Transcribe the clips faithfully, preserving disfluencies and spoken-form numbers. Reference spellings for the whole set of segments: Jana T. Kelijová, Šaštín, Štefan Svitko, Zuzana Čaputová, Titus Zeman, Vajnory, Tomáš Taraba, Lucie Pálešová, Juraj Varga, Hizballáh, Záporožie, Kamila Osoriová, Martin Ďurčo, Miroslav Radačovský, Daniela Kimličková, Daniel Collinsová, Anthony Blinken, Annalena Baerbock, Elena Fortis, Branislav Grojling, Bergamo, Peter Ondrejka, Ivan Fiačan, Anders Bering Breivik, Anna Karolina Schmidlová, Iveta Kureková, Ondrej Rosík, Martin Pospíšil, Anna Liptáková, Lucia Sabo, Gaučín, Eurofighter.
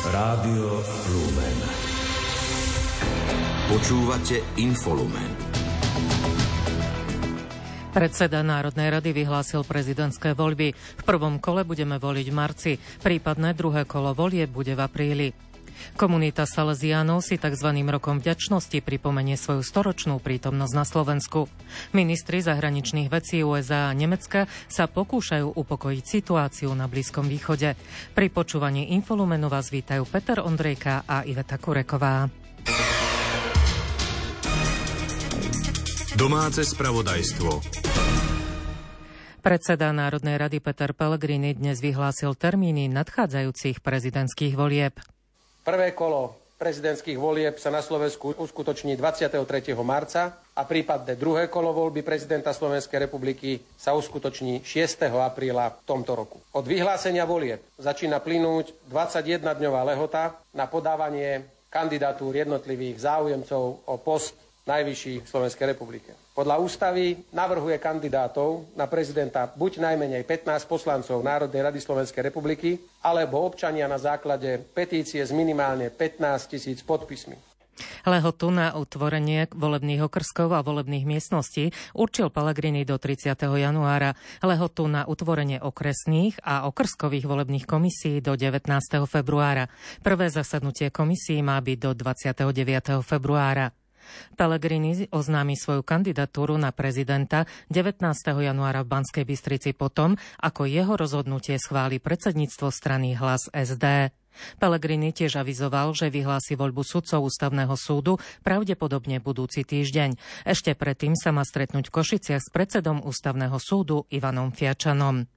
Rádio Lumen. Počúvate Infolumen. Predseda Národnej rady vyhlásil prezidentské voľby. V prvom kole budeme voliť v marci. Prípadné druhé kolo volie bude v apríli. Komunita Salesiánov si tzv. Rokom vďačnosti pripomenie svoju storočnú prítomnosť na Slovensku. Ministri zahraničných vecí ú es á a Nemecka sa pokúšajú upokojiť situáciu na Blízkom východe. Pri počúvaní Infolumenu vás vítajú Peter Ondrejka a Iveta Kureková. Domáce spravodajstvo. Predseda Národnej rady Peter Pellegrini dnes vyhlásil termíny nadchádzajúcich prezidentských volieb. Prvé kolo prezidentských volieb sa na Slovensku uskutoční dvadsiateho tretieho marca a prípadne druhé kolo voľby prezidenta Slovenskej republiky sa uskutoční šiesteho apríla v tomto roku. Od vyhlásenia volieb začína plynúť dvadsaťjednadňová lehota na podávanie kandidatúr jednotlivých záujemcov o post najvyšší v Slovenskej republike. Podľa ústavy navrhuje kandidátov na prezidenta buď najmenej pätnásť poslancov Národnej rady Slovenskej republiky, alebo občania na základe petície s minimálne pätnásť tisíc podpismi. Lehotu na utvorenie volebných okrskov a volebných miestností určil Pellegrini do tridsiateho januára, lehotu na utvorenie okresných a okrskových volebných komisí do devätnásteho februára. Prvé zasadnutie komisí má byť do dvadsiateho deviateho februára. Pellegrini oznámi svoju kandidatúru na prezidenta devätnásteho januára v Banskej Bystrici potom, ako jeho rozhodnutie schváli predsedníctvo strany Hlas es dé. Pellegrini tiež avizoval, že vyhlási voľbu sudcov Ústavného súdu pravdepodobne budúci týždeň. Ešte predtým sa má stretnúť v Košiciach s predsedom Ústavného súdu Ivanom Fiačanom.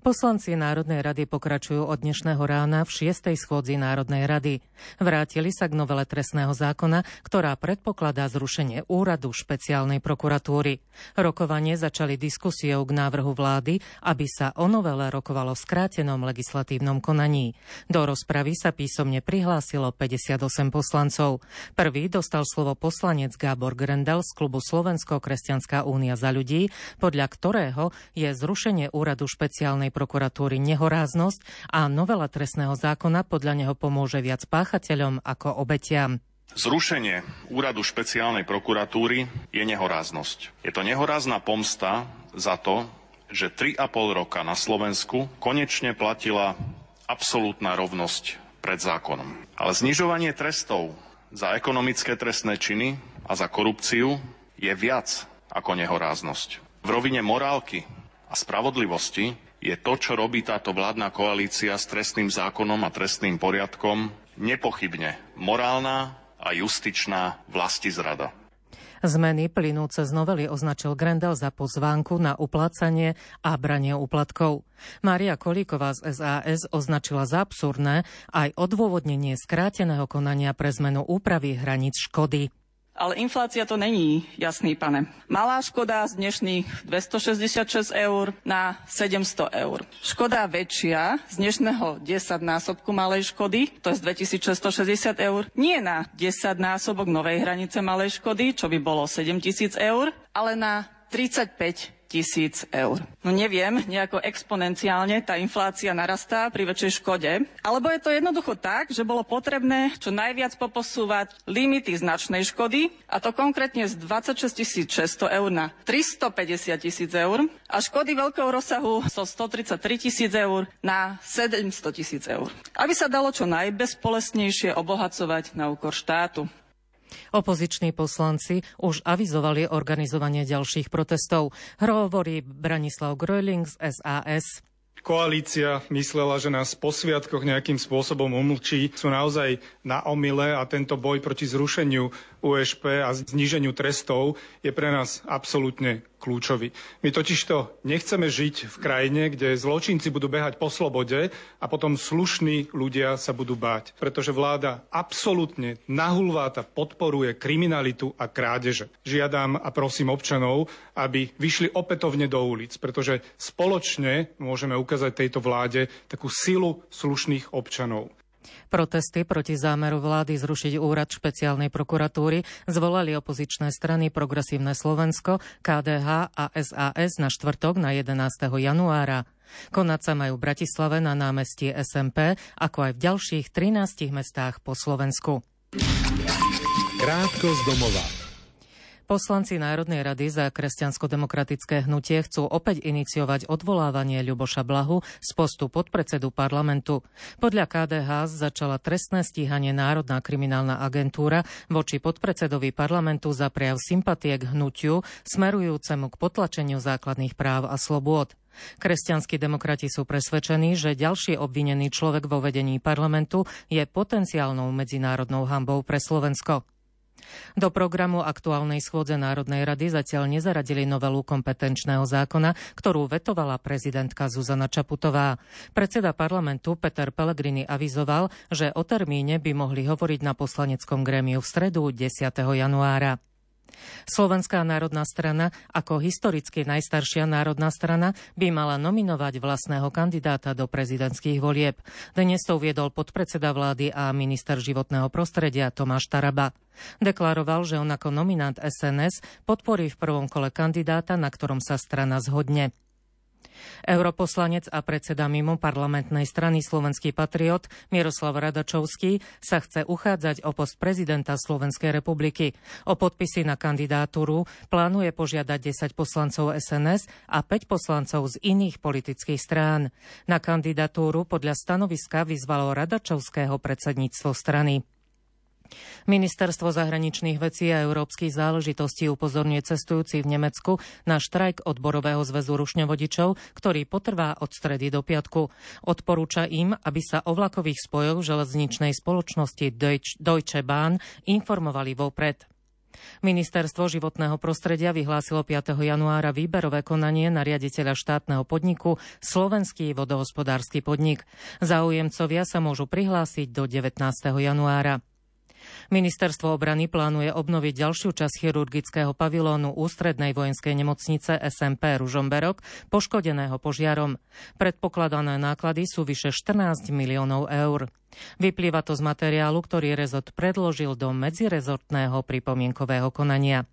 Poslanci Národnej rady pokračujú od dnešného rána v šiestej schôdzi Národnej rady. Vrátili sa k novele trestného zákona, ktorá predpokladá zrušenie úradu špeciálnej prokuratúry. Rokovanie začali diskusiou k návrhu vlády, aby sa o novele rokovalo v skrátenom legislatívnom konaní. Do rozpravy sa písomne prihlásilo päťdesiatosem poslancov. Prvý dostal slovo poslanec Gábor Grendel z klubu Slovensko-kresťanská únia za ľudí, podľa ktorého je zrušenie úradu špeciálnej prokuratúry nehoráznosť a novela trestného zákona podľa neho pomôže viac páchateľom ako obetiam. Zrušenie úradu špeciálnej prokuratúry je nehoráznosť. Je to nehorázna pomsta za to, že tri a pol roka na Slovensku konečne platila absolútna rovnosť pred zákonom. Ale znižovanie trestov za ekonomické trestné činy a za korupciu je viac ako nehoráznosť. V rovine morálky a spravodlivosti je to, čo robí táto vládna koalícia s trestným zákonom a trestným poriadkom, nepochybne morálna a justičná vlastizrada. Zmeny plynúce z novely označil Grendel za pozvánku na uplácanie a branie úplatkov. Mária Kolíková z es a es označila za absurdné aj odôvodnenie skráteného konania pre zmenu úpravy hraníc škody. Ale inflácia to není, jasný pane. Malá škoda z dnešných dvestošesťdesiatšesť eur na sedemsto eur. Škoda väčšia z dnešného desaťnásobku malej škody, to je dvetisícšesťstošesťdesiat eur, nie na desaťnásobok novej hranice malej škody, čo by bolo sedemtisíc eur, ale na tridsaťpäť tisíc eur. No neviem, nejako exponenciálne tá inflácia narastá pri väčšej škode, alebo je to jednoducho tak, že bolo potrebné čo najviac poposúvať limity značnej škody, a to konkrétne z dvadsaťšesťtisíc šesťsto eur na tristopäťdesiat tisíc eur a škody veľkého rozsahu zo so stotridsaťtri tisíc eur na sedemsto tisíc eur, aby sa dalo čo najbezbolestnejšie obohacovať na úkor štátu. Opoziční poslanci už avizovali organizovanie ďalších protestov. Hovorí Branislav Grojling z es a es. Koalícia myslela, že nás po sviatkoch nejakým spôsobom umlčí. Sú naozaj na omyle a tento boj proti zrušeniu ú es pé a zníženiu trestov je pre nás absolútne kľúčový. My totižto nechceme žiť v krajine, kde zločinci budú behať po slobode a potom slušní ľudia sa budú báť, pretože vláda absolútne nahulváta podporuje kriminalitu a krádeže. Žiadam a prosím občanov, aby vyšli opätovne do ulic, pretože spoločne môžeme ukázať tejto vláde takú silu slušných občanov. Protesty proti zámeru vlády zrušiť úrad špeciálnej prokuratúry zvolali opozičné strany Progresívne Slovensko, ká dé há a es a es na štvrtok na jedenásteho januára. Konať sa majú v Bratislave na námestí es em pé, ako aj v ďalších trinástich mestách po Slovensku. Krátko z domova. Poslanci Národnej rady za kresťansko-demokratické hnutie chcú opäť iniciovať odvolávanie Ľuboša Blahu z postu podpredsedu parlamentu. Podľa ká dé há začala trestné stíhanie Národná kriminálna agentúra voči podpredsedovi parlamentu za prejav sympatie k hnutiu smerujúcemu k potlačeniu základných práv a slobôd. Kresťanskí demokrati sú presvedčení, že ďalší obvinený človek vo vedení parlamentu je potenciálnou medzinárodnou hanbou pre Slovensko. Do programu aktuálnej schôdze Národnej rady zatiaľ nezaradili novelu kompetenčného zákona, ktorú vetovala prezidentka Zuzana Čaputová. Predseda parlamentu Peter Pellegrini avizoval, že o termíne by mohli hovoriť na poslaneckom grémiu v stredu desiateho januára. Slovenská národná strana ako historicky najstaršia národná strana by mala nominovať vlastného kandidáta do prezidentských volieb. Dnes to uviedol podpredseda vlády a minister životného prostredia Tomáš Taraba. Deklaroval, že on ako nominant es en es podporí v prvom kole kandidáta, na ktorom sa strana zhodne. Europoslanec a predseda mimo parlamentnej strany Slovenský patriot Miroslav Radačovský sa chce uchádzať o post prezidenta Slovenskej republiky. O podpisy na kandidatúru plánuje požiadať desať poslancov es en es a päť poslancov z iných politických strán. Na kandidatúru podľa stanoviska vyzvalo Radačovského predsedníctvo strany. Ministerstvo zahraničných vecí a európskych záležitostí upozorňuje cestujúci v Nemecku na štrajk odborového zväzu rušňovodičov, ktorý potrvá od stredy do piatku. Odporúča im, aby sa o vlakových spojoch železničnej spoločnosti Deutsche Bahn informovali vopred. Ministerstvo životného prostredia vyhlásilo piateho januára výberové konanie na riaditeľa štátneho podniku Slovenský vodohospodársky podnik. Záujemcovia sa môžu prihlásiť do devätnásteho januára. Ministerstvo obrany plánuje obnoviť ďalšiu časť chirurgického pavilónu Ústrednej vojenskej nemocnice es em pé Ružomberok, poškodeného požiarom. Predpokladané náklady sú vyše štrnásť miliónov eur. Vyplýva to z materiálu, ktorý rezort predložil do medzirezortného pripomienkového konania.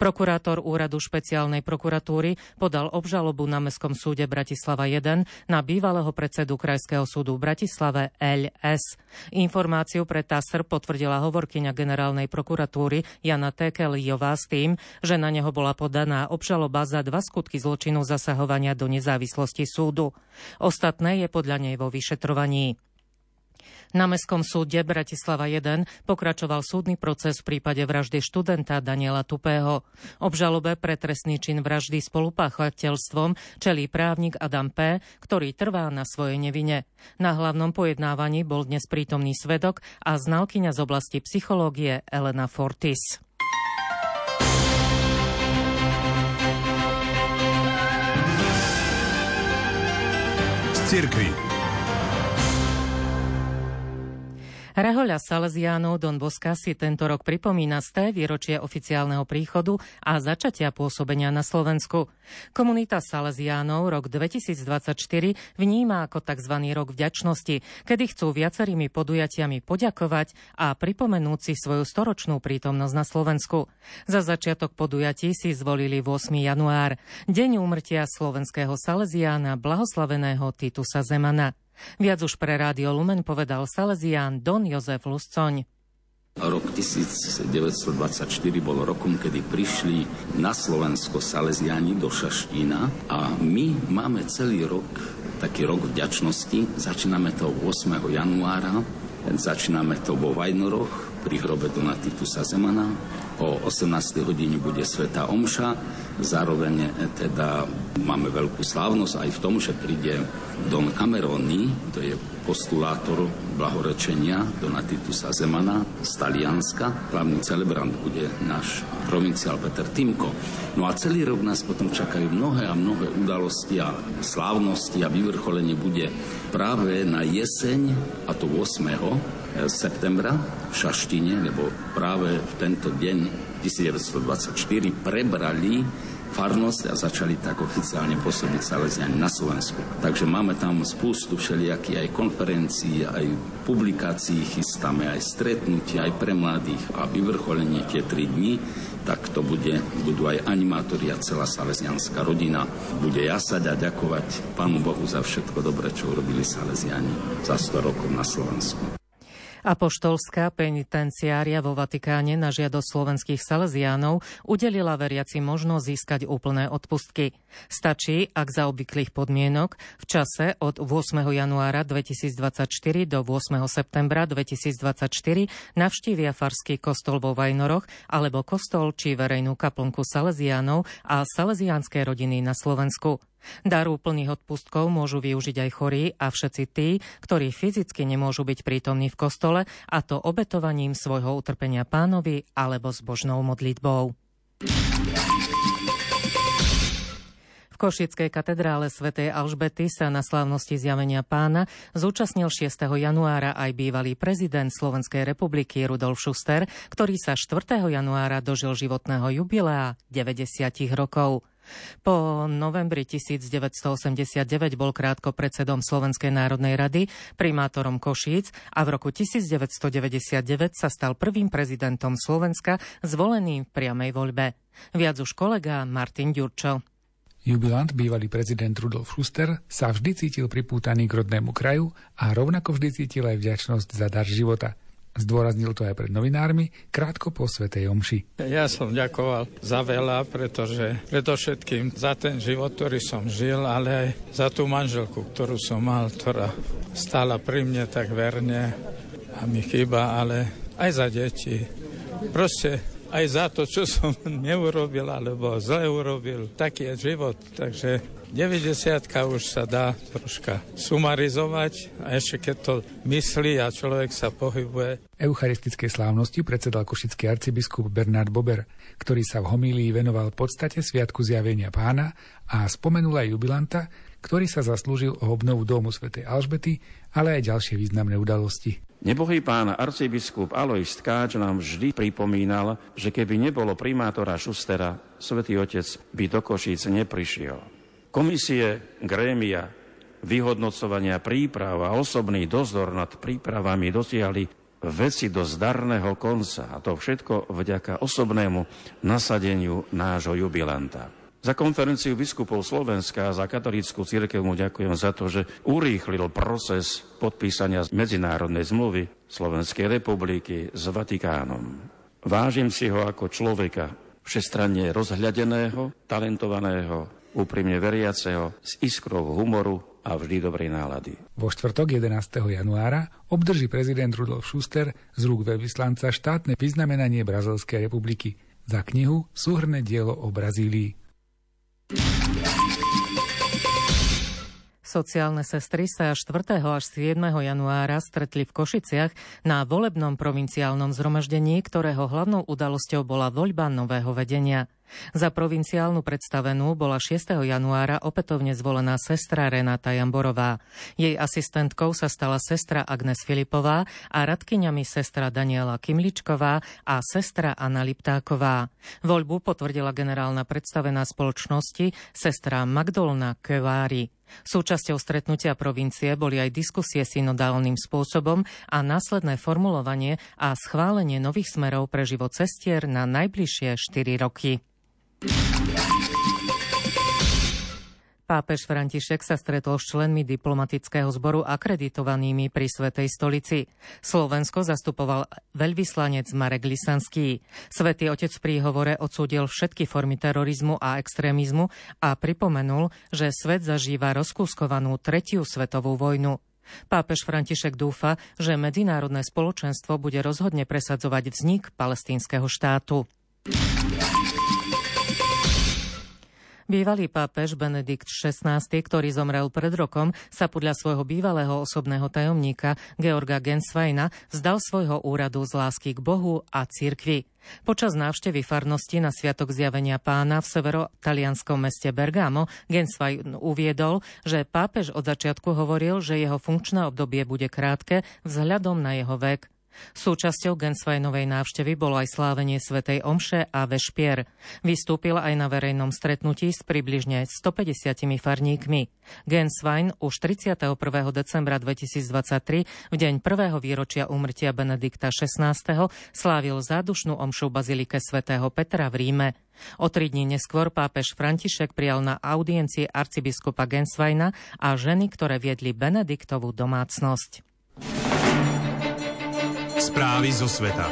Prokurátor úradu špeciálnej prokuratúry podal obžalobu na Mestskom súde Bratislava I na bývalého predsedu Krajského súdu v Bratislave el es. Informáciu pre TASR potvrdila hovorkyňa generálnej prokuratúry Jana T. Kelijová s tým, že na neho bola podaná obžaloba za dva skutky zločinu zasahovania do nezávislosti súdu. Ostatné je podľa nej vo vyšetrovaní. Na Mestskom súde Bratislava I pokračoval súdny proces v prípade vraždy študenta Daniela Tupého. Obžalobe pre trestný čin vraždy spolupáchateľstvom čelí právnik Adam P., ktorý trvá na svojej nevine. Na hlavnom pojednávaní bol dnes prítomný svedok a znalkyňa z oblasti psychológie Elena Fortis. Z cirkvi. Rehoľa Salesiánov Don Boska si tento rok pripomína sté výročie oficiálneho príchodu a začatia pôsobenia na Slovensku. Komunita Salesiánov rok dvetisícdvadsaťštyri vníma ako tzv. Rok vďačnosti, kedy chcú viacerými podujatiami poďakovať a pripomenúť si svoju storočnú prítomnosť na Slovensku. Za začiatok podujatí si zvolili ôsmeho január, deň úmrtia slovenského Salesiána blahoslaveného Titusa Zemana. Viac už pre Rádio Lumen povedal Salesián Don Jozef Luscoň. Rok devätnásťstodvadsaťštyri bol rokom, kedy prišli na Slovensko Salesiáni do Šaštína a my máme celý rok, taký rok vďačnosti. Začíname to ôsmeho januára, začíname to vo Vajnoroch pri hrobe Dona Titusa Zemana. O osemnástej hodine bude svätá omša. Zároveň teda máme veľkú slávnosť aj v tom, že príde Don Cameroni, to je postulátor blahorečenia Dona Titusa Zemana z Talianska. Hlavný celebrant bude náš provinciál Peter Týmko. No a celý rok nás potom čakajú mnohé a mnohé udalosti a slávnosti a vyvrcholenie bude práve na jeseň, a to ôsmeho septembra v Šaštine, lebo práve v tento deň devätnásťstodvadsaťštyri prebrali farnosť a začali tak oficiálne pôsobiť Salesiani na Slovensku. Takže máme tam spústu všelijakých aj konferencií, aj publikácií, chystáme aj stretnutia, aj pre mladých a vyvrcholenie tie tri dni, tak to bude, budú aj animátori a celá salesianská rodina. Bude jasať a ďakovať Pánu Bohu za všetko dobre, čo urobili Salesiani za sto rokov na Slovensku. Apoštolská penitenciária vo Vatikáne na žiadosť slovenských saleziánov udelila veriaci možnosť získať úplné odpustky. Stačí, ak za obvyklých podmienok, v čase od ôsmeho januára dvetisícdvadsaťštyri do ôsmeho septembra dvetisícdvadsaťštyri navštívia farský kostol vo Vajnoroch alebo kostol či verejnú kaplnku saleziánov a saleziánskej rodiny na Slovensku. Dar úplných odpustkov môžu využiť aj chorí a všetci tí, ktorí fyzicky nemôžu byť prítomní v kostole, a to obetovaním svojho utrpenia Pánovi alebo zbožnou modlitbou. V Košickej katedrále svätej Alžbety sa na slávnosti Zjavenia Pána zúčastnil šiesteho januára aj bývalý prezident Slovenskej republiky Rudolf Schuster, ktorý sa štvrtého januára dožil životného jubilea deväťdesiatich rokov. Po novembri devätnásťstoosemdesiatdeväť bol krátko predsedom Slovenskej národnej rady, primátorom Košíc a v roku devätnásťstodeväťdesiatdeväť sa stal prvým prezidentom Slovenska zvoleným v priamej voľbe. Viac už kolega Martin Ďurčo. Jubilant, bývalý prezident Rudolf Schuster, sa vždy cítil pripútaný k rodnému kraju a rovnako vždy cítil aj vďačnosť za dar života. Zdôraznil to aj pred novinármi krátko po svätej omši. Ja som ďakoval za veľa, pretože predovšetkým za ten život, ktorý som žil, ale aj za tú manželku, ktorú som mal, ktorá stála pri mne tak verne a mi chýba, ale aj za deti. Proste aj za to, čo som neurobil alebo zle urobil. Taký je život, takže deväťdesiatka už sa dá troška sumarizovať a ešte keď to myslí a človek sa pohybuje. Eucharistickej slávnosti predsedal košický arcibiskup Bernard Bober, ktorý sa v homílii venoval podstate sviatku Zjavenia Pána a spomenul aj jubilanta, ktorý sa zaslúžil o obnovu domu svätej Alžbety, ale aj ďalšie významné udalosti. Nebohý pán arcibiskup Alois Tkáč nám vždy pripomínal, že keby nebolo primátora Schustera, Svätý Otec by do Košíc neprišiel. Komisie, grémia, vyhodnocovania príprav a osobný dozor nad prípravami dosiahli veci do zdarného konca, a to všetko vďaka osobnému nasadeniu nášho jubilanta. Za konferenciu biskupov Slovenska a za katolícku cirkev mu ďakujem za to, že urýchlil proces podpísania medzinárodnej zmluvy Slovenskej republiky s Vatikánom. Vážim si ho ako človeka všestranne rozhľadeného, talentovaného, úprimne veriaceho, s iskrou humoru a vždy dobrej nálady. Vo štvrtok jedenásteho januára obdrží prezident Rudolf Schuster z rúk veľvyslanca štátne vyznamenanie Brazílskej republiky za knihu Súhrnné dielo o Brazílii. Sociálne sestry sa štvrtého až siedmeho januára stretli v Košiciach na volebnom provinciálnom zhromaždení, ktorého hlavnou udalosťou bola voľba nového vedenia. Za provinciálnu predstavenú bola šiesteho januára opätovne zvolená sestra Renata Jamborová. Jej asistentkou sa stala sestra Agnes Filipová a radkyňami sestra Daniela Kimličková a sestra Anna Liptáková. Voľbu potvrdila generálna predstavená spoločnosti sestra Magdolna Kevári. Súčasťou stretnutia provincie boli aj diskusie synodálnym spôsobom a následné formulovanie a schválenie nových smerov pre život sestier na najbližšie štyri roky. Pápež František sa stretol s členmi diplomatického zboru akreditovanými pri Svätej stolici. Slovensko zastupoval veľvyslanec Marek Lisanský. Svätý Otec v príhovore odsúdil všetky formy terorizmu a extrémizmu a pripomenul, že svet zažíva rozkúskovanú tretiu svetovú vojnu. Pápež František dúfa, že medzinárodné spoločenstvo bude rozhodne presadzovať vznik palestínskeho štátu. Bývalý pápež Benedikt šestnásty, ktorý zomrel pred rokom, sa podľa svojho bývalého osobného tajomníka Georga Gänsweina vzdal svojho úradu z lásky k Bohu a cirkvi. Počas návštevy farnosti na sviatok Zjavenia Pána v severo-talianskom meste Bergamo Gänswein uviedol, že pápež od začiatku hovoril, že jeho funkčné obdobie bude krátke vzhľadom na jeho vek. Súčasťou Gänsweinovej návštevy bolo aj slávenie svätej omše a vešpier. Vystúpil aj na verejnom stretnutí s približne stopäťdesiatimi farníkmi. Gänswein už tridsiateho prvého decembra dvetisícdvadsaťtri, v deň prvého výročia úmrtia Benedikta šestnásteho, slávil zádušnú omšu v bazilike svätého Petra v Ríme. O tri dní neskôr pápež František prijal na audiencii arcibiskupa Gänsweina a ženy, ktoré viedli Benediktovú domácnosť. Správy zo sveta.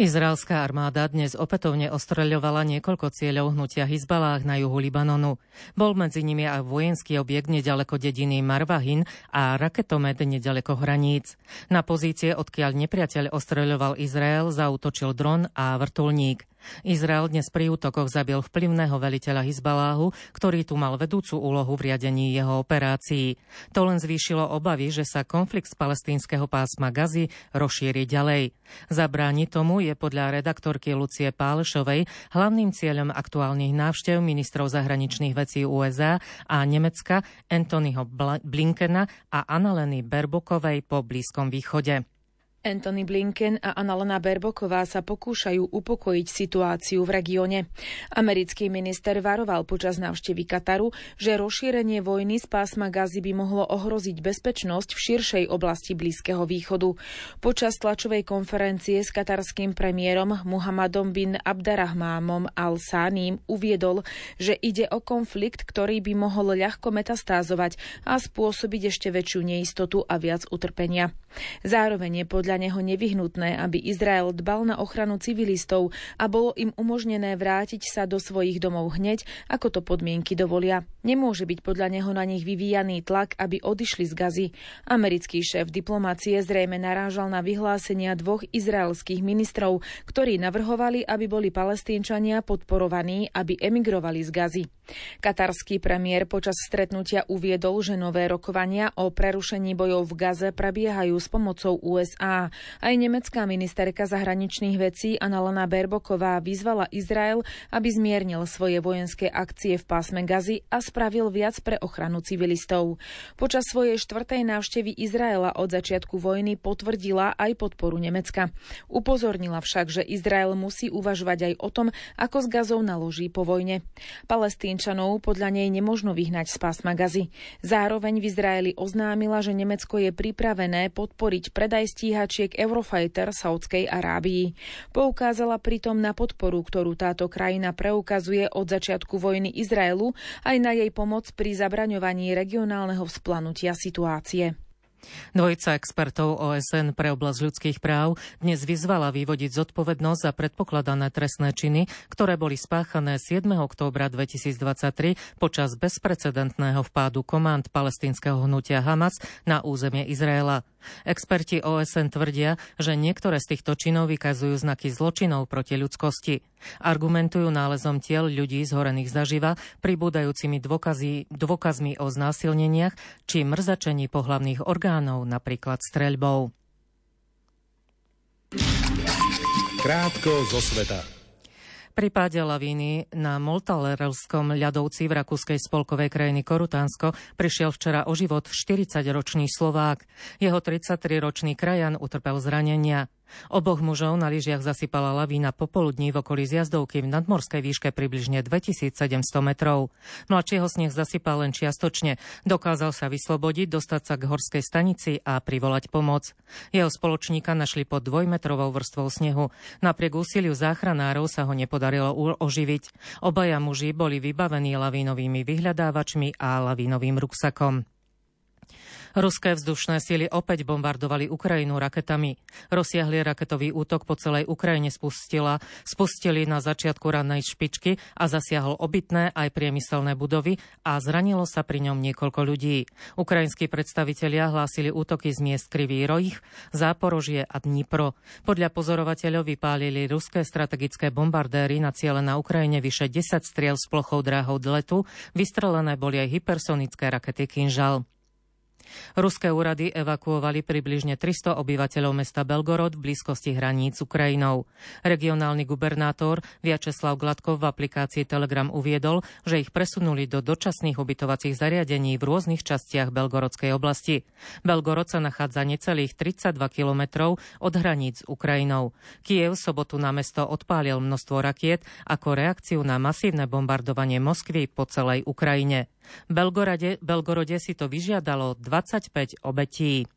Izraelská armáda dnes opätovne ostreľovala niekoľko cieľov hnutia Hizballáh na juhu Libanonu. Bol medzi nimi aj vojenský objekt neďaleko dediny Marvahin a raketomet neďaleko hraníc. Na pozície, odkiaľ nepriateľ ostreľoval Izrael, zaútočil dron a vrtuľník. Izrael dnes pri útokoch zabil vplyvného veliteľa Hizballáhu, ktorý tu mal vedúcu úlohu v riadení jeho operácií. To len zvýšilo obavy, že sa konflikt z palestínskeho pásma Gazy rozšíri ďalej. Zabrániť tomu je podľa redaktorky Lucie Pálešovej hlavným cieľom aktuálnych návštev ministrov zahraničných vecí ú es á a Nemecka Anthonyho Blinkena a Annaleny Baerbockovej po Blízkom východe. Anthony Blinken a Annalena Baerbocková sa pokúšajú upokojiť situáciu v regióne. Americký minister varoval počas návštevy Kataru, že rozšírenie vojny z pásma Gazy by mohlo ohroziť bezpečnosť v širšej oblasti Blízkeho východu. Počas tlačovej konferencie s katarským premiérom Muhammadom bin Abdarrahmánom al-Sánim uviedol, že ide o konflikt, ktorý by mohol ľahko metastázovať a spôsobiť ešte väčšiu neistotu a viac utrpenia. Zároveň je podľa Podľa neho nevyhnutné, aby Izrael dbal na ochranu civilistov a bolo im umožnené vrátiť sa do svojich domov hneď, ako to podmienky dovolia. Nemôže byť podľa neho na nich vyvíjaný tlak, aby odišli z Gazy. Americký šéf diplomacie zrejme narážal na vyhlásenia dvoch izraelských ministrov, ktorí navrhovali, aby boli Palestínčania podporovaní, aby emigrovali z Gazy. Katarský premiér počas stretnutia uviedol, že nové rokovania o prerušení bojov v Gaze prebiehajú s pomocou ú es á. Aj nemecká ministerka zahraničných vecí Annalena Baerbocková vyzvala Izrael, aby zmiernil svoje vojenské akcie v pásme Gazy a spravil viac pre ochranu civilistov. Počas svojej štvrtej návštevy Izraela od začiatku vojny potvrdila aj podporu Nemecka. Upozornila však, že Izrael musí uvažovať aj o tom, ako s Gazou naloží po vojne. Palestínčanov podľa nej nemožno vyhnať z pásma Gazy. Zároveň v Izraeli oznámila, že Nemecko je pripravené podporiť predaj stíhačiek Eurofighter Saúdskej Arábii. Poukázala pritom na podporu, ktorú táto krajina preukazuje od začiatku vojny Izraelu, aj na jej pomoc pri zabraňovaní regionálneho vzplanutia situácie. Dvojica expertov ó es en pre oblasť ľudských práv dnes vyzvala vyvodiť zodpovednosť za predpokladané trestné činy, ktoré boli spáchané siedmeho októbra dvetisícdvadsaťtri počas bezprecedentného vpádu kománd palestínskeho hnutia Hamas na územie Izraela. Experti ó es en tvrdia, že niektoré z týchto činov vykazujú znaky zločinov proti ľudskosti. Argumentujú nálezom tiel ľudí zhorených zaživa, pribúdajúcimi dôkazy, dôkazmi o znásilneniach či mrzačení pohlavných orgánov, napríklad streľbou. Krátko zo sveta. Pri páde lavíny na Moltalerskom ľadovci v rakúskej spolkovej krajine Korutánsko prišiel včera o život štyridsaťročný Slovák. Jeho tridsaťtriročný krajan utrpel zranenia. Oboch mužov na lyžiach zasypala lavína popoludní v okolí zjazdovky v nadmorskej výške približne dvetisícsedemsto metrov. Mladšieho sneh zasypal len čiastočne. Dokázal sa vyslobodiť, dostať sa k horskej stanici a privolať pomoc. Jeho spoločníka našli pod dvojmetrovou vrstvou snehu. Napriek úsiliu záchranárov sa ho nepodarilo oživiť. Obaja muži boli vybavení lavínovými vyhľadávačmi a lavínovým ruksakom. Ruské vzdušné síly opäť bombardovali Ukrajinu raketami. Rozsiahly raketový útok po celej Ukrajine spustila, spustili na začiatku rannej špičky a zasiahol obytné aj priemyselné budovy a zranilo sa pri ňom niekoľko ľudí. Ukrajinskí predstavitelia hlásili útoky z miest Krivý Roh, Záporožie a Dnipro. Podľa pozorovateľov vypálili ruské strategické bombardéry na ciele na Ukrajine vyše desať striel s plochou dráhou letu, vystrelené boli aj hypersonické rakety Kinžal. Ruské úrady evakuovali približne tristo obyvateľov mesta Belgorod v blízkosti hraníc s Ukrajinou. Regionálny gubernátor Vyacheslav Gladkov v aplikácii Telegram uviedol, že ich presunuli do dočasných ubytovacích zariadení v rôznych častiach belgorodskej oblasti. Belgorod sa nachádza necelých tridsaťdva kilometrov od hraníc s Ukrajinou. Kyjev v sobotu na mesto odpálil množstvo rakiet ako reakciu na masívne bombardovanie Moskvy po celej Ukrajine. V Belgorode, Belgorode si to vyžiadalo dvadsaťpäť obetí.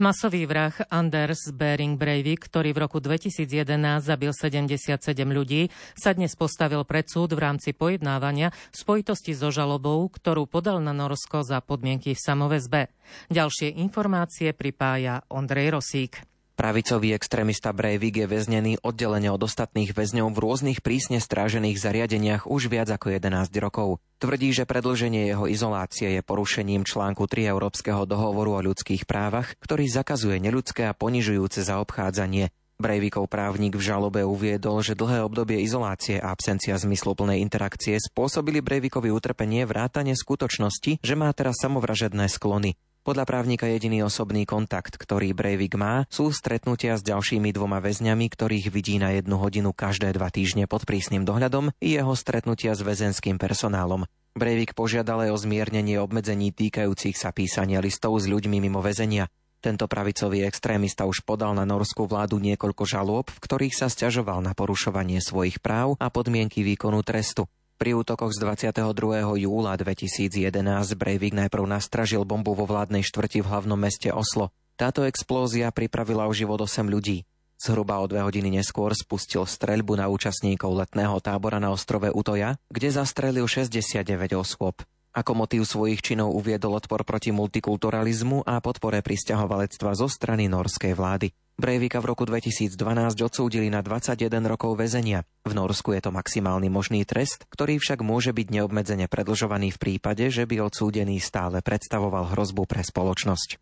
Masový vrah Anders Bering Breivik, ktorý v roku dvetisícjedenásť zabil sedemdesiatsedem ľudí, sa dnes postavil pred súd v rámci pojednávania v spojitosti so žalobou, ktorú podal na Norsko za podmienky v samoväzbe. Ďalšie informácie pripája Ondrej Rosík. Pravicový extrémista Breivik je väznený oddelenie od ostatných väzňov v rôznych prísne strážených zariadeniach už viac ako jedenásť rokov. Tvrdí, že predĺženie jeho izolácie je porušením článku tri Európskeho dohovoru o ľudských právach, ktorý zakazuje neľudské a ponižujúce zaobchádzanie. Breivikov právnik v žalobe uviedol, že dlhé obdobie izolácie a absencia zmysluplnej interakcie spôsobili Breivikovi utrpenie vrátane skutočnosti, že má teraz samovražedné sklony. Podľa právnika jediný osobný kontakt, ktorý Breivik má, sú stretnutia s ďalšími dvoma väzňami, ktorých vidí na jednu hodinu každé dva týždne pod prísnym dohľadom, i jeho stretnutia s väzenským personálom. Breivik požiadal aj o zmiernenie obmedzení týkajúcich sa písania listov s ľuďmi mimo väzenia. Tento pravicový extrémista už podal na norskú vládu niekoľko žalôb, v ktorých sa sťažoval na porušovanie svojich práv a podmienky výkonu trestu. Pri útokoch z dvadsiateho druhého júla dvetisícjedenásť Breivik najprv nastražil bombu vo vládnej štvrti v hlavnom meste Oslo. Táto explózia pripravila o život osem ľudí. Zhruba o dve hodiny neskôr spustil streľbu na účastníkov letného tábora na ostrove Utoja, kde zastrelil šesťdesiatdeväť osôb. Ako motív svojich činov uviedol odpor proti multikulturalizmu a podpore prisťahovalectva zo strany norskej vlády. Breivika v roku dvetisícdvanásť odsúdili na dvadsaťjeden rokov väzenia. V Norsku je to maximálny možný trest, ktorý však môže byť neobmedzene predlžovaný v prípade, že by odsúdený stále predstavoval hrozbu pre spoločnosť.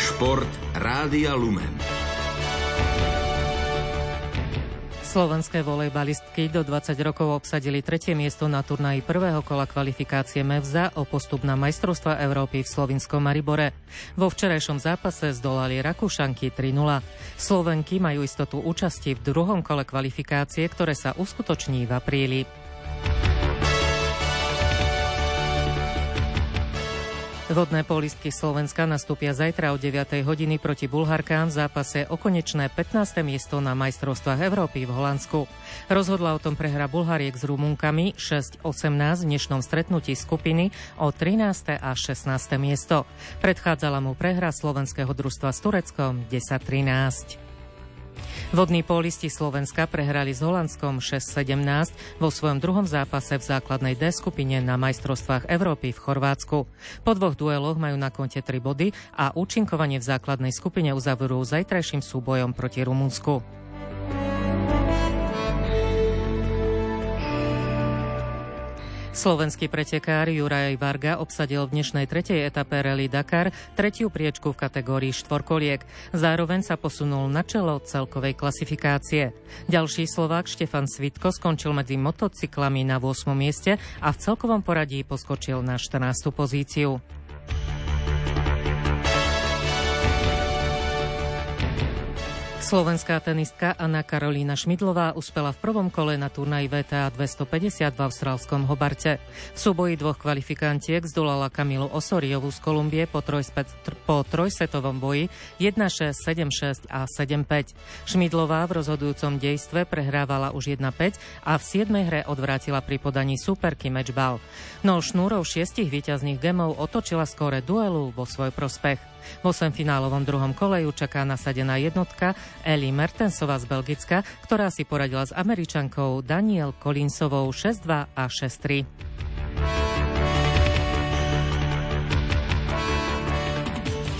Šport Rádia Lumen. Slovenské volejbalistky do dvadsať rokov obsadili tretie miesto na turnaji prvého kola kvalifikácie Mevza o postup na majstrovstvá Európy v slovinskom Maribore. Vo včerajšom zápase zdolali Rakúšanky tri nula. Slovenky majú istotu účasti v druhom kole kvalifikácie, ktoré sa uskutoční v apríli. Vodné polistky Slovenska nastúpia zajtra o deviatej hodine proti Bulharkám v zápase o konečné pätnáste miesto na majstrovstvách Európy v Holandsku. Rozhodla o tom prehra Bulhariek s Rumunkami šesť osemnásť v dnešnom stretnutí skupiny o trináste a šestnáste miesto. Predchádzala mu prehra slovenského družstva s Tureckom desať trinásť. Vodní pólisti Slovenska prehrali s Holandskom šesť sedemnásť vo svojom druhom zápase v základnej D skupine na majstrovstvách Európy v Chorvátsku. Po dvoch dueloch majú na konte tri body a účinkovanie v základnej skupine uzavrú zajtrajším súbojom proti Rumunsku. Slovenský pretekár Juraj Varga obsadil v dnešnej tretej etape Rally Dakar tretiu priečku v kategórii štvorkoliek. Zároveň sa posunul na čelo celkovej klasifikácie. Ďalší Slovák Štefan Svitko skončil medzi motocyklami na ôsmom mieste a v celkovom poradí poskočil na štrnástu pozíciu. Slovenská tenistka Anna Karolina Schmidlová uspela v prvom kole na turnaji W T A dvestopäťdesiat v austrálskom Hobarte. V súboji dvoch kvalifikantiek zdolala Kamilu Osoriovú z Kolumbie po, trojspet, po trojsetovom boji jeden šesť, sedem šesť a sedem päť. Schmidlová v rozhodujúcom dejstve prehrávala už jedna päť a v siedmej hre odvrátila pri podaní súperky mečbal. No šnúrov šiestich víťazných gemov otočila skóre duelu vo svoj prospech. V osemfinálovom druhom kole ju čaká nasadená jednotka Ellie Mertensová z Belgicka, ktorá si poradila s Američankou Daniel Collinsovou šesť dva a šesť tri.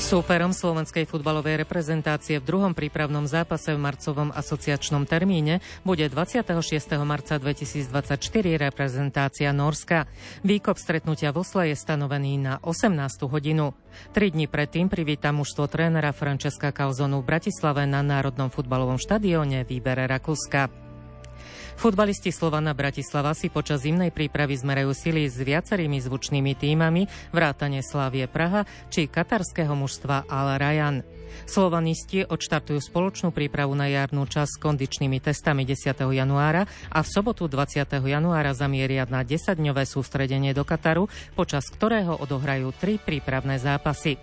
Súperom slovenskej futbalovej reprezentácie v druhom prípravnom zápase v marcovom asociačnom termíne bude dvadsiateho šiesteho marca dvetisícdvadsaťštyri reprezentácia Nórska. Výkop stretnutia v Osle je stanovený na osemnástu hodinu. Tri dni predtým privíta mužstvo trénera Francesca Calzonu v Bratislave na Národnom futbalovom štadióne výbere Rakúska. Futbalisti Slovana Bratislava si počas zimnej prípravy zmerajú sily s viacerými zvučnými tímami vrátane Slávie Praha či katarského mužstva Al Rayyan. Slovanisti odštartujú spoločnú prípravu na jarnú časť s kondičnými testami desiateho januára a v sobotu dvadsiateho januára zamieria na desaťdňové sústredenie do Kataru, počas ktorého odohrajú tri prípravné zápasy.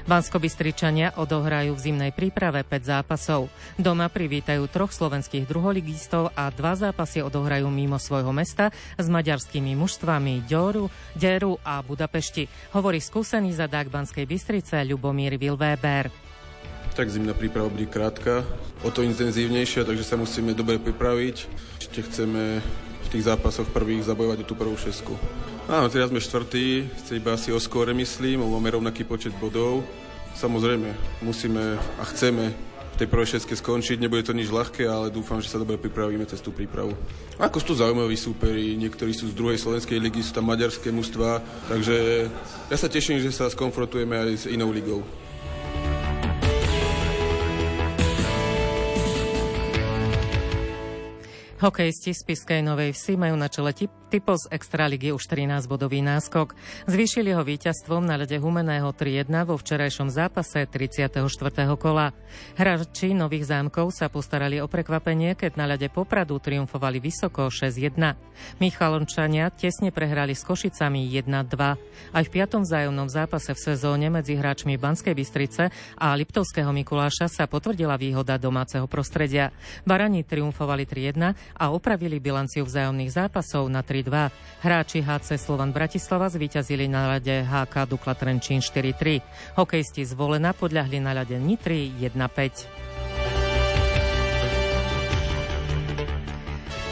Banskobystričania odohrajú v zimnej príprave päť zápasov. Doma privítajú troch slovenských druholigistov a dva zápasy odohrajú mimo svojho mesta s maďarskými mužstvami Dioru, Deru a Budapešti. Hovorí skúsený zadák Banskej Bystrice Ľubomír Wilweber. Tak zimná príprava bude krátka, o to intenzívnejšia, takže sa musíme dobre pripraviť. Ešte chceme v tých zápasoch prvých zabojovať o tú prvú šesku. Áno, teraz sme štvrtí, ste iba asi oskore myslím, máme rovnaký počet bodov. Samozrejme, musíme a chceme v tej prvej šestke skončiť, nebude to nič ľahké, ale dúfam, že sa dobre pripravíme cez tú prípravu. Ako sú tu zaujímaví súperi, niektorí sú z druhej slovenskej ligy, sú tam maďarské mužstvá, takže ja sa teším, že sa skonfrontujeme aj s inou ligou. Hokejisti z Spišskej Novej Vsi majú na čele typo z Extraligy už trinásťbodový náskok. Zvýšili ho víťazstvom na ľade Humenného tri jedna vo včerajšom zápase tridsiateho štvrtého kola. Hráči Nových Zámkov sa postarali o prekvapenie, keď na ľade Popradu triumfovali vysoko šesť jedna. Michalončania tesne prehrali s Košicami jedna dva. Aj v piatom vzájomnom zápase v sezóne medzi hráčmi Banskej Bystrice a Liptovského Mikuláša sa potvrdila výhoda domáceho prostredia. Barani triumfovali tri jedna a opravili bilanciu vzájomných zápasov na tri dva. Hráči há cé Slovan Bratislava zvíťazili na ľade há ká Dukla Trenčín štyri tri. Hokejisti z Volena podľahli na ľade Nitry jedna päť.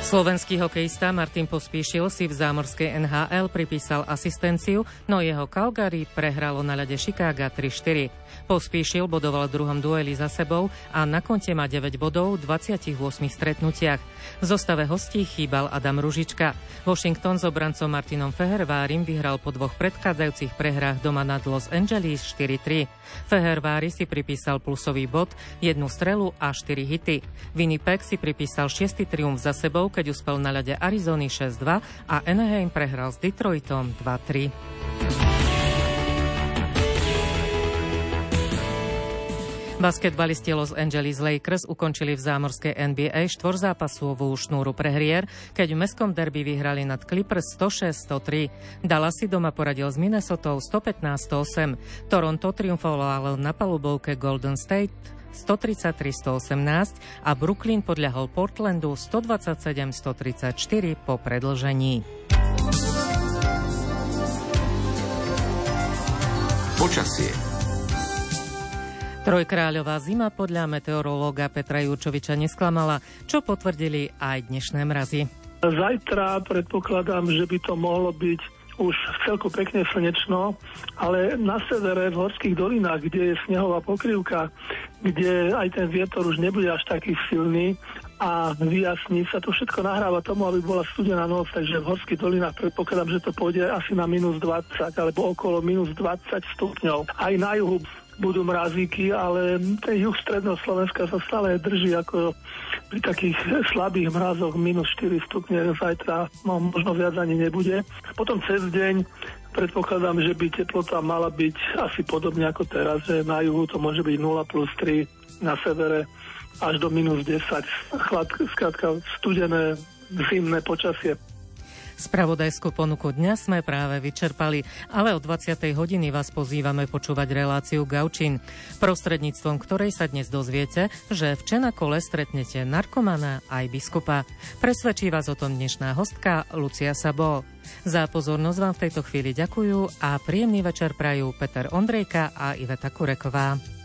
Slovenský hokejista Martin Pospíšil si v zámorskej en há el pripísal asistenciu, no jeho Calgary prehralo na ľade Chicaga tri štyri. Pospíšil bodoval v druhom dueli za sebou a na konte má deväť bodov v dvadsiatich ôsmich stretnutiach. V zostave hostí chýbal Adam Ružička. Washington s obrancom Martinom Fehervárim vyhral po dvoch predchádzajúcich prehrách doma nad Los Angeles štyri tri. Fehervári si pripísal plusový bod, jednu strelu a štyri hity. Winnipeg si pripísal šiesty triumf za sebou, keď uspel na ľade Arizony šesť dva a Anaheim prehral s Detroitom dva tri. Basketbalisti Los Angeles Lakers ukončili v zámorskej en bí ej štvorzápasovú šnúru prehrier, keď v mestskom derby vyhrali nad Clippers sto šesť sto tri. Dallas si doma poradil s Minnesotou sto pätnásť sto osem. Toronto triumfovalo na palubovke Golden State sto tridsaťtri sto osemnásť a Brooklyn podľahol Portlandu sto dvadsaťsedem sto tridsaťštyri po predĺžení. Počasie. Trojkráľová zima podľa meteorológa Petra Jurčoviča nesklamala, čo potvrdili aj dnešné mrazy. Zajtra predpokladám, že by to mohlo byť už celku pekne slnečno, ale na severe v horských dolinách, kde je snehová pokrývka, kde aj ten vietor už nebude až taký silný a vyjasní sa, to všetko nahráva tomu, aby bola studená noc, takže v horských dolinách predpokladám, že to pôjde asi na mínus dvadsať alebo okolo mínus dvadsať stupňov. Aj na juhu budú mrazíky, ale ten juh stredného Slovenska sa stále drží ako pri takých slabých mrazoch mínus štyri stupne, zajtra no, možno viac ani nebude. Potom cez deň predpokladám, že by teplota mala byť asi podobne ako teraz, že na juhu to môže byť nula plus tri, na severe až do mínus desať. Chlad, skrátka studené zimné počasie. Spravodajskú ponuku dňa sme práve vyčerpali, ale o dvadsiatej hodine vás pozývame počúvať reláciu Gaučín, prostredníctvom ktorej sa dnes dozviete, že v Čenakole stretnete narkomana aj biskupa. Presvedčí vás o tom dnešná hostka Lucia Sabo. Za pozornosť vám v tejto chvíli ďakujú a príjemný večer prajú Peter Ondrejka a Iveta Kureková.